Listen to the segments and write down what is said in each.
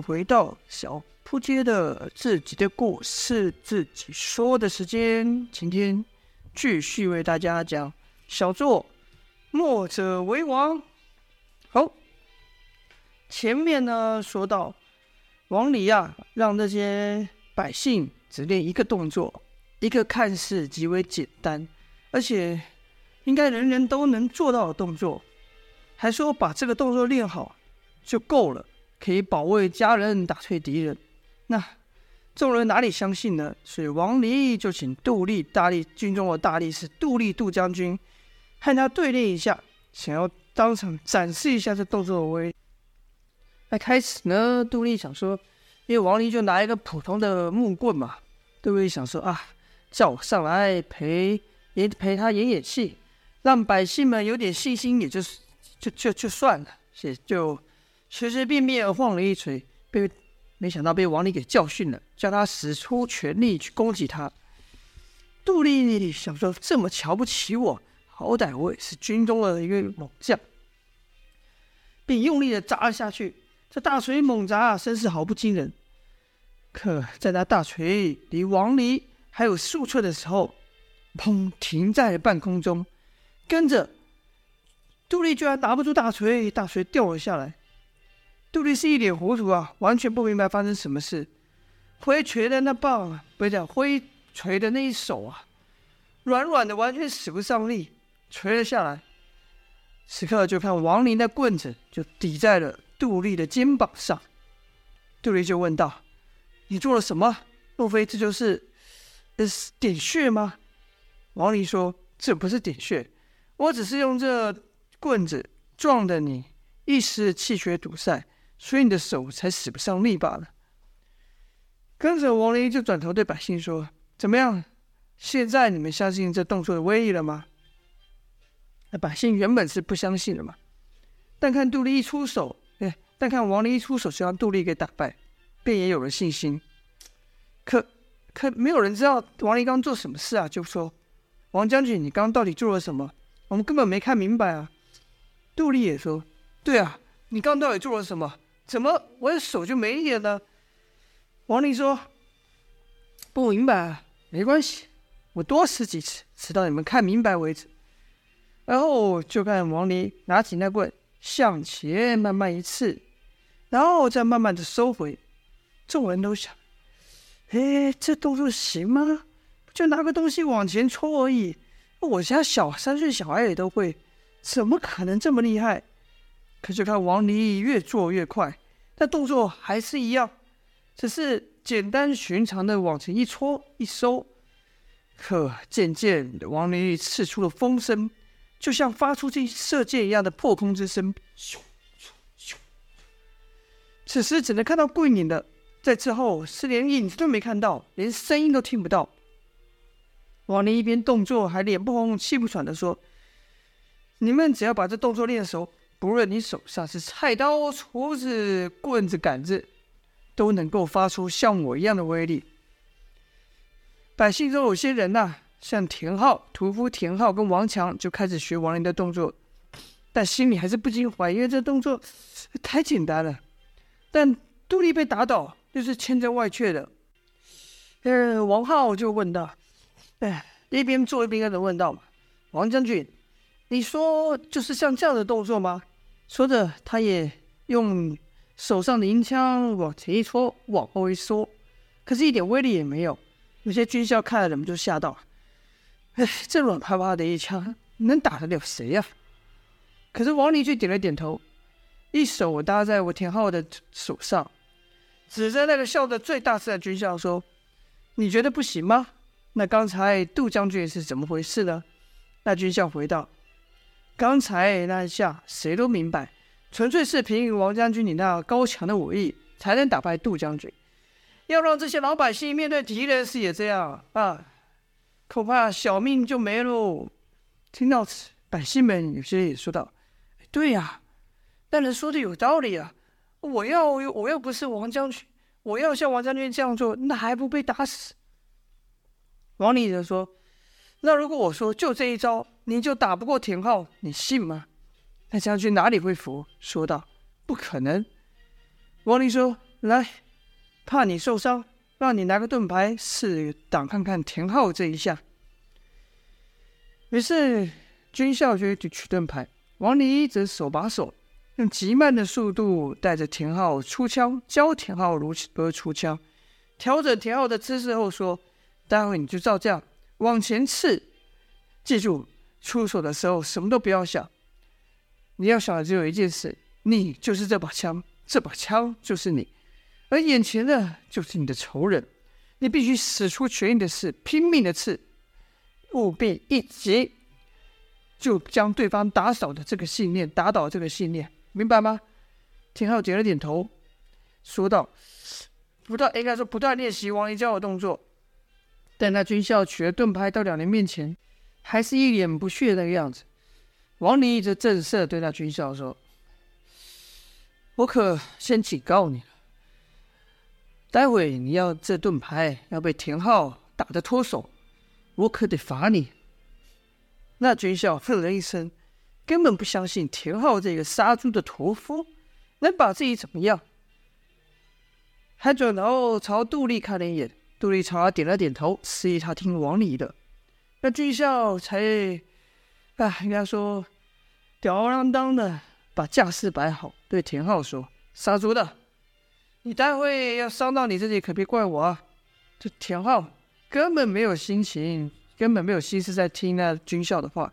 回到小扑街的自己的故事自己说的时间，今天继续为大家讲小作墨者为王。好，前面呢说到王离啊，让那些百姓只练一个动作，一个看似极为简单而且应该人人都能做到的动作，还说把这个动作练好就够了，可以保卫家人，打退敌人。那众人哪里相信呢？所以王离就请杜立，大力军中的大力士杜立杜将军，和他对练一下，想要当场展示一下这动作的威力。那开始呢，杜立想说，因为王离就拿一个普通的木棍嘛，杜立想说啊，叫我上来陪他演演戏，让百姓们有点信心，也就算了，所以就随随便便晃了一锤，没想到被王离给教训了，叫他使出全力去攻击他。杜立想说，这么瞧不起我，好歹我也是军中的一个猛将，便用力的砸了下去。这大锤猛砸，声势毫不惊人，可在那大锤离王离还有数寸的时候，砰，停在了半空中。跟着杜立居然拿不住大锤，大锤掉了下来。杜立是一脸糊涂啊，完全不明白发生什么事。挥锤的那一手啊，软软的，完全使不上力，锤了下来。此刻就看王离的棍子就抵在了杜立的肩膀上。杜立就问道：“你做了什么？莫非这就是点穴吗？”王离说：“这不是点穴，我只是用这棍子撞的你。”一时气血堵塞，所以你的手才使不上力罢了。跟着王离就转头对百姓说：“怎么样？现在你们相信这动作的威力了吗？”那百姓原本是不相信的嘛，但看王离一出手就让杜立给打败，便也有了信心。可没有人知道王离刚做什么事啊，就说：“王将军，你刚到底做了什么？我们根本没看明白啊。”杜立也说：“对啊，你刚到底做了什么？怎么我的手就没力了呢？”王离说：“不明白啊，没关系，我多试几次，直到你们看明白为止。”然后就看王离拿起那棍，向前慢慢一刺，然后再慢慢的收回。众人都想：“哎，这动作行吗？就拿个东西往前戳而已，我家3岁小孩也都会，怎么可能这么厉害？”可就看王离越做越快，但动作还是一样，只是简单寻常的往前一戳一收。可渐渐王离刺出了风声，就像发出射箭一样的破空之声。此时只能看到棍影了，在之后是连影子都没看到，连声音都听不到。王离一边动作还脸不红气不喘的说：“你们只要把这动作练熟，不论你手上是菜刀、锄子、棍子、杆子，都能够发出像我一样的威力。”百姓中有些人啊，像屠夫田浩跟王强就开始学王林的动作，但心里还是不禁怀疑，因为这动作太简单了。但杜立被打倒，就是千真万确的。王浩就问道：“一边做一边跟人问道嘛，王将军，你说就是像这样的动作吗？”说着他也用手上的银枪往前一戳，往后一缩，可是一点威力也没有。有些军校看了人们就吓到：“这软趴趴的一枪能打得了谁啊？”可是王离却点了点头，一手搭在我田浩的手上，指着那个笑得最大声的军校说：“你觉得不行吗？那刚才杜将军是怎么回事呢？”那军校回道：“刚才那一下谁都明白，纯粹是凭王将军你那高强的武艺才能打败杜将军，要让这些老百姓面对敌人时也这样啊，恐怕小命就没喽。”听到此，百姓们有些也说道：“对呀，但人说的有道理啊，我要不是王将军，我要像王将军这样做，那还不被打死？”王离则说：“那如果我说就这一招你就打不过田浩，你信吗？”那将军哪里会服，说道：“不可能。”王离说：“来，怕你受伤，让你拿个盾牌试挡看看田浩这一下。于是军校决定取盾牌，王离则手把手用极慢的速度带着田浩出枪，教田浩如何出枪，调整田浩的姿势后说：待会你就照这样往前刺，记住出手的时候什么都不要想，你要想的只有一件事，你就是这把枪，这把枪就是你，而眼前的就是你的仇人，你必须使出全力的刺，拼命的刺，务必一击就将对方打倒的这个信念，打倒这个信念，明白吗？田浩点了点头，说道：“应该说不断练习王一娇的动作。”但那军校取了盾牌到两人面前，还是一脸不屑的样子。王离则正色对那军校说：“我可先警告你了，待会你要这盾牌要被田浩打得脱手，我可得罚你。”那军校哼了一声，根本不相信田浩这个杀猪的屠夫能把自己怎么样，还转头朝杜丽看了一眼，杜丽朝他点了点头，示意他听王离的。那军校才应该说吊儿郎当的把架势摆好，对田浩说：“杀猪的，你待会要伤到你自己可别怪我啊。”这田浩根本没有心情，根本没有心思在听那军校的话，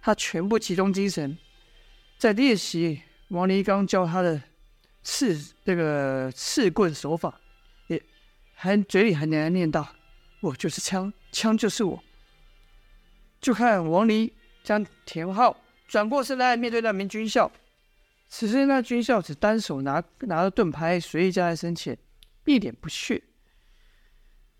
他全部集中精神在练习王黎刚教他的刺棍手法，也还嘴里还念到：“我就是枪，枪就是我。”就看王黎将田浩转过身来面对那名军校，此时那军校只单手拿着盾牌随意架在身前，一脸不屑。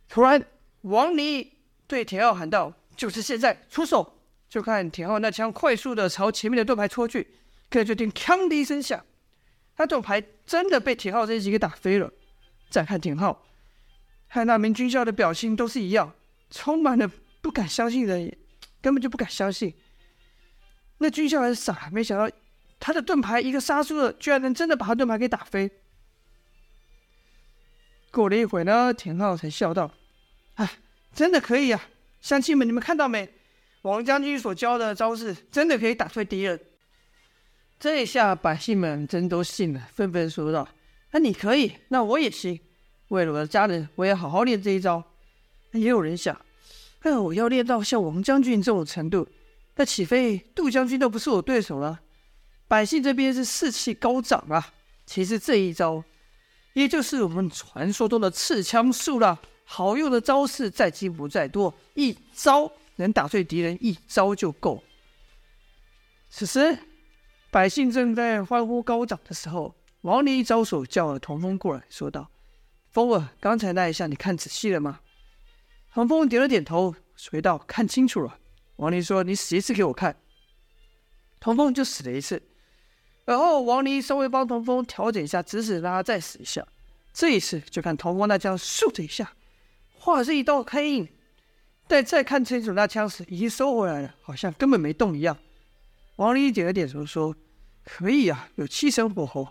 突然，王黎对田浩喊道：“就是现在，出手！”就看田浩那枪快速的朝前面的盾牌戳去，可就听“锵”的一声响，他盾牌真的被田浩这一击给打飞了。再看田浩，和那名军校的表情都是一样，充满了不敢相信的人，根本就不敢相信。那军校很傻，没想到他的盾牌一个杀出了，居然能真的把他盾牌给打飞。过了一会呢，田浩才笑道：“哎，真的可以啊！乡亲们，你们看到没？王将军所教的招式真的可以打退敌人。”这一下百姓们真都信了，纷纷说道：“那你可以，那我也行。为了我的家人，我也好好练这一招。”也有人想：“哎，我要练到像王将军这种程度，那岂非杜将军都不是我对手了？”百姓这边是士气高涨啊！其实这一招，也就是我们传说中的刺枪术啦。好用的招式再精不再多，一招能打退敌人，一招就够。此时百姓正在欢呼高涨的时候，王离一招手叫了童风过来，说道：“风儿，刚才那一下你看仔细了吗？”童风点了点头，回道：“看清楚了。”王离说：“你死一次给我看。”童风就死了一次，而后王离稍微帮童风调整一下姿势，让他再死一下。这一次就看童风那枪咻的一下，画是一道黑影，但再看清楚那枪时已经收回来了，好像根本没动一样。王离点了点头说：“可以啊，有7成火候，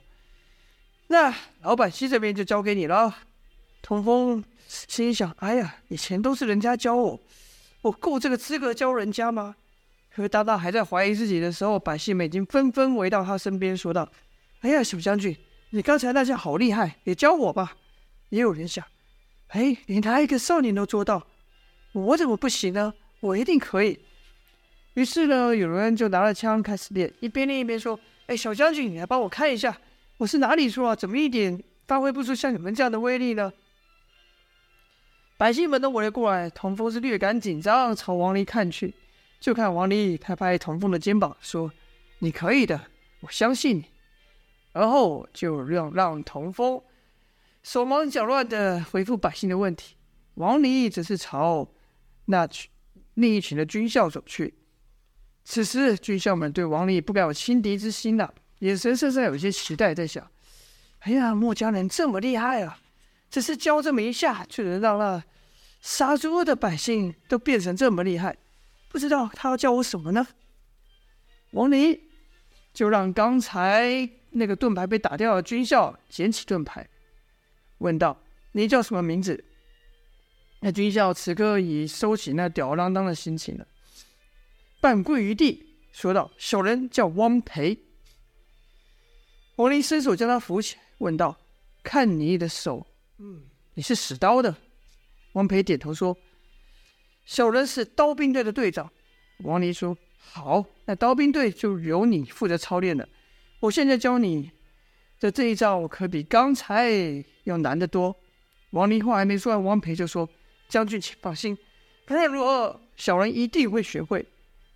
那老百姓这边就交给你了。”童风心想：“哎呀，以前都是人家教我，我够这个资格教人家吗？”可当他还在怀疑自己的时候，百姓们已经纷纷围到他身边，说道：“哎呀，小将军，你刚才那下好厉害，也教我吧。”也有人想：“哎，连他一个少年都做到，我怎么不行呢？我一定可以。”于是呢，有人就拿了枪开始练，一边练一边说：“哎，小将军，你来帮我看一下，我是哪里错啊？怎么一点发挥不出像你们这样的威力呢？”百姓们都围了过来，童风是略感紧张，朝王离看去。就看王离拍拍童风的肩膀，说：“你可以的，我相信你。”而后就让童风手忙脚乱的回复百姓的问题，王离只是朝那另一群的军校走去。此时军校们对王离不敢有轻敌之心了，眼神甚至有些期待，在想：“哎呀，墨家人这么厉害啊，只是教这么一下，就能让那杀猪的百姓都变成这么厉害，不知道他要教我什么呢？”王离就让刚才那个盾牌被打掉的军校捡起盾牌，问道：“你叫什么名字？”那军校此刻已收起那吊儿郎当的心情了，半跪于地说道：“小人叫汪培。”王林伸手将他扶起，问道：“看你的手，你是使刀的？”汪培点头说：“小人是刀兵队的队长。”王林说：“好，那刀兵队就由你负责操练了。我现在教你的这一招可比刚才要难得多。”王林话还没说完，汪培就说：“将军请放心，不论如何，小人一定会学会。”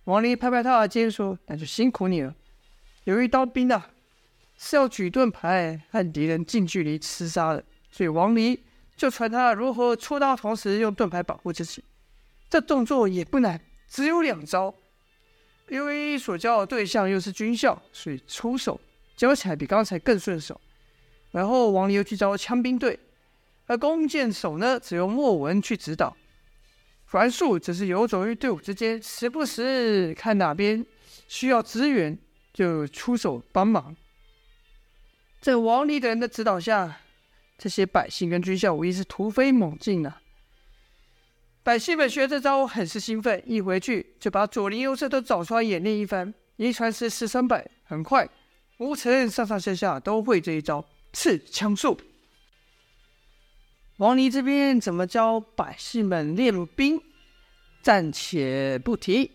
王林拍拍他的肩说：“那就辛苦你了。由于刀兵啊是要举盾牌和敌人近距离厮杀的，所以王林就传他如何戳刀，同时用盾牌保护自己。这动作也不难，只有2招。由于所教的对象又是军校，所以出手教起来比刚才更顺手。”然后王林又去招枪兵队，而弓箭手呢，只由莫文去指导。樊树只是游走于队伍之间，时不时看哪边需要支援就出手帮忙。在王林等人的指导下，这些百姓跟军校无疑是突飞猛进啊！百姓们学这招很是兴奋，一回去就把左邻右舍都找出来演练一番，1传10，10传100，很快吴城上上下下都会这一招刺枪术。王林这边怎么教百姓们练入兵，暂且不提。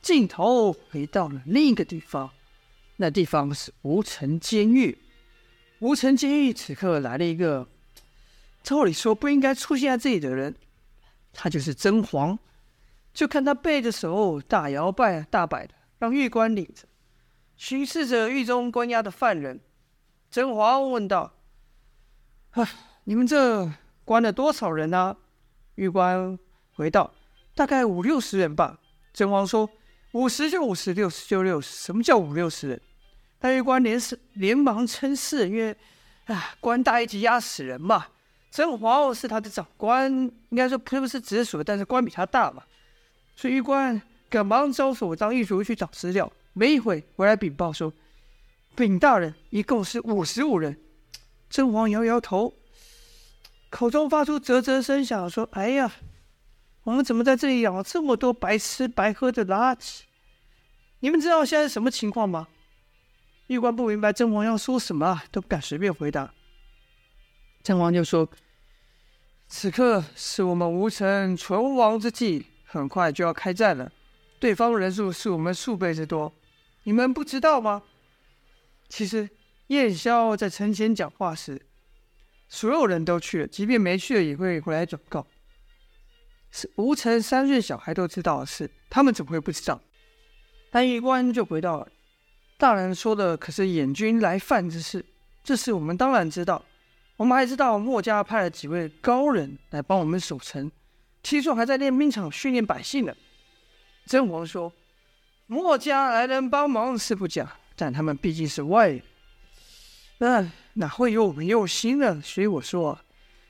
镜头回到了另一个地方，那地方是吴城监狱。吴城监狱此刻来了一个照理说不应该出现在这里的人，他就是甄黄。就看他背着手大摇大摆的，让狱官领着巡视着狱中关押的犯人。甄黄问道：“你们这关了多少人啊？”狱官回道：“大概50-60人吧。”甄黄说：“50就50，60就60，什么叫50-60人？”那狱官连忙称是，因为官大一级压死人嘛。甄黄是他的长官，应该说不是直属，但是官比他大嘛。所以狱官赶忙招手让狱卒去找资料，没一会回来禀报说：“禀大人，一共是55人。”甄黄摇摇头，口中发出啧啧声响，说：“哎呀，我们怎么在这里养了这么多白吃白喝的垃圾？你们知道现在什么情况吗？”狱官不明白甄黄要说什么，都不敢随便回答。甄黄就说：“此刻是我们吴城存亡之际，很快就要开战了，对方人数是我们数倍之多，你们不知道吗？”其实燕霄在城前讲话时，所有人都去了，即便没去了也会回来转告。是吴城3岁小孩都知道的事，他们怎么会不知道？但狱官就回到了：“大人说的可是掩军来犯之事，这事我们当然知道。我们还知道墨家派了几位高人来帮我们守城，听说还在练兵场训练百姓呢。”甄黄说：“墨家来人帮忙是不假，但他们毕竟是外人，哪会有我们用心呢？所以我说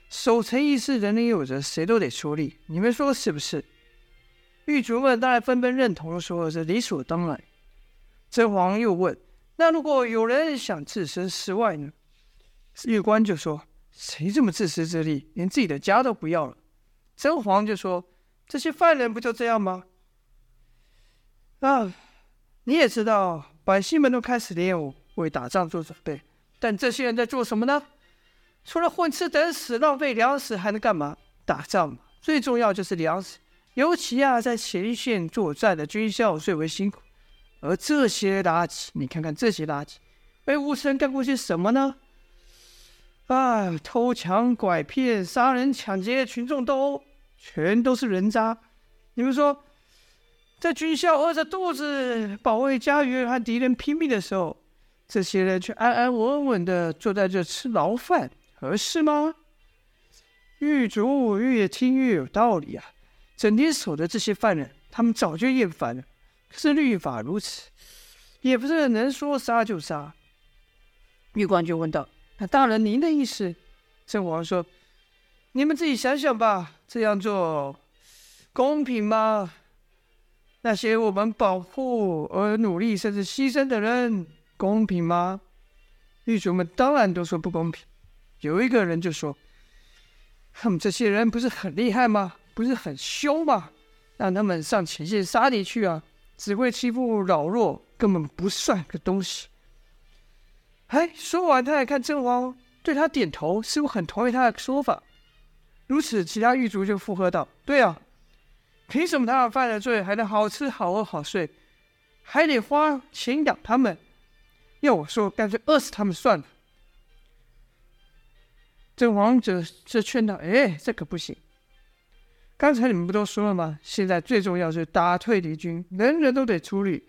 守城一事人人有责，谁都得出力，你们说是不是？”狱卒们当然纷纷认同，说这理所当然。甄黄又问：“那如果有人想置身事外呢？”狱官就说：“谁这么自私自利，连自己的家都不要了？”甄黄就说：“这些犯人不就这样吗？你也知道，百姓们都开始练武，为打仗做准备，但这些人在做什么呢？除了混吃等死、浪费粮食，还能干嘛？打仗嘛，最重要就是粮食。尤其在前一线作战的军校最为辛苦。而这些垃圾，你看看这些垃圾，被吴城干过些什么呢？偷抢、拐骗、杀人、抢劫、群众斗殴，全都是人渣。你们说，在军校饿着肚子保卫家园和敌人拼命的时候，这些人却安安稳稳的坐在这吃牢饭，合适吗？”狱卒越听越有道理啊！整天守的这些犯人，他们早就厌烦了。可是律法如此，也不是能说杀就杀。狱官就问道：“那大人您的意思？”甄黄说：“你们自己想想吧，这样做公平吗？那些我们保护而努力甚至牺牲的人，公平吗？”狱卒们当然都说不公平。有一个人就说：“他们这些人不是很厉害吗？不是很凶吗？让他们上前线杀敌去啊！只会欺负老弱，根本不算个东西。”哎，说完，他还看郑王，对他点头，似乎很同意他的说法。如此，其他狱卒就附和道：“对啊，凭什么他们犯了罪，还能好吃好喝好睡，还得花钱养他们？要我说，干脆饿死他们算了。”郑王则劝道：“哎，这可不行！刚才你们不都说了吗？现在最重要是打退敌军，人人都得出力。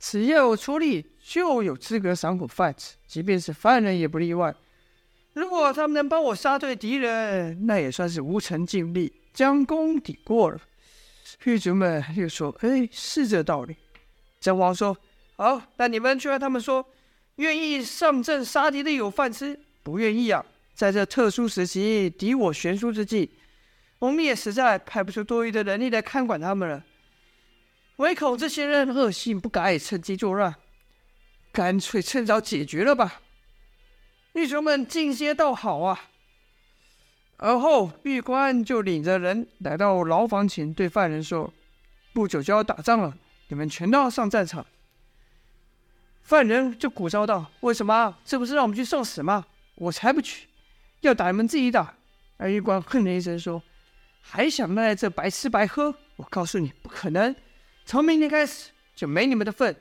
只要有出力，就有资格赏口饭吃，即便是犯人也不例外。如果他们能帮我杀退敌人，那也算是无诚尽力，将功抵过了。”狱卒们又说：“哎，是这道理。”郑王说：“好，那你们去和他们说，愿意上阵杀敌的有饭吃，不愿意啊，在这特殊时期，敌我悬殊之际，我们也实在派不出多余的人力来看管他们了。唯恐这些人恶性不改，趁机作乱，干脆趁早解决了吧。”狱卒们进阶倒好啊。而后狱官就领着人来到牢房前，对犯人说：“不久就要打仗了，你们全都要上战场。”犯人就鼓噪道：“为什么？这不是让我们去送死吗？我才不去，要打你们自己打。”而狱官哼了一声说：“还想赖在这白吃白喝？我告诉你，不可能！从明天开始就没你们的份。”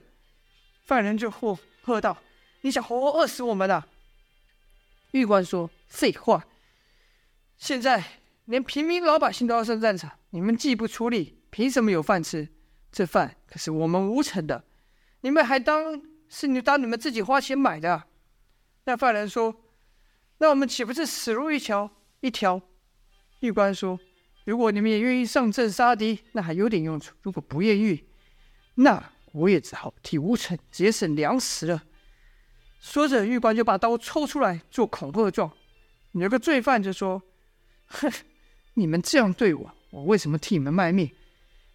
犯人就喝道：“你想活活饿死我们啊？”狱官说：“废话，现在连平民老百姓都要上战场，你们既不出力，凭什么有饭吃？这饭可是我们无诚的，你们还当你们自己花钱买的啊。”那犯人说：“那我们岂不是死路一条？”狱官说：“如果你们也愿意上阵杀敌，那还有点用处；如果不愿意，那我也只好替吴城节省粮食了。”说着，狱官就把刀抽出来做恐吓状。有个罪犯就说：“哼，你们这样对我，我为什么替你们卖命？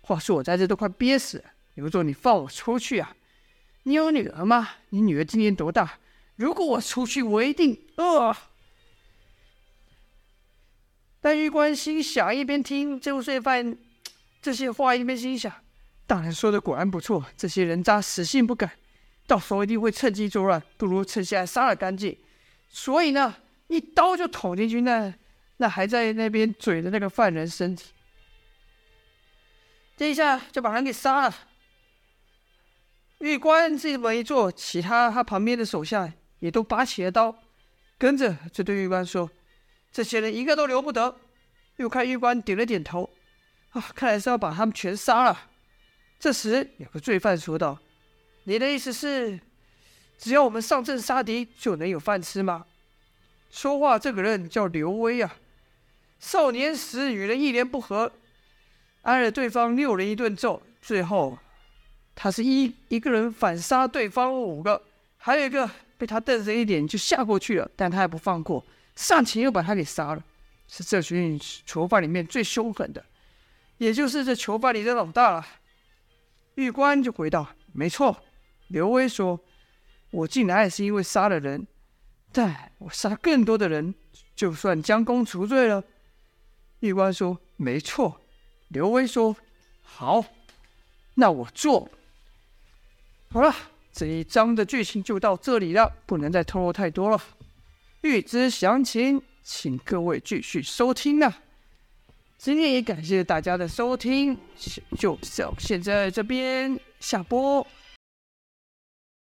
话说我在这都快憋死了，牛座，你放我出去啊！你有女儿吗？你女儿今年多大？如果我出去，我一定……”但狱官心想，一边听这位罪犯这些话，一边心想：“大人说的果然不错，这些人渣死性不改，到时候一定会趁机作乱，不如趁现在杀了干净。”所以呢，一刀就捅进去那还在那边嘴的那个犯人身体，这一下就把人给杀了。狱官这么一做，其他他旁边的手下也都拔起了刀，跟着就对狱官说：“这些人一个都留不得。”又看狱官点了点头，看来是要把他们全杀了。这时有个罪犯说道：“你的意思是，只要我们上阵杀敌，就能有饭吃吗？”说话这个人叫刘威啊，少年时与人一言不合，挨了对方6人一顿揍，最后他是一个人反杀对方5个，还有一个被他瞪着一脸就吓过去了，但他还不放过，上前又把他给杀了，是这群囚犯里面最凶狠的，也就是这囚犯里的老大了。狱官就回道：“没错。”刘威说：“我进来也是因为杀了人，但我杀更多的人，就算将功赎罪了。”狱官说：“没错。”刘威说：“好，那我做。”好了，这一章的剧情就到这里了，不能再透露太多了。欲知详情，请各位继续收听啦。今天也感谢大家的收听，就现在这边下播。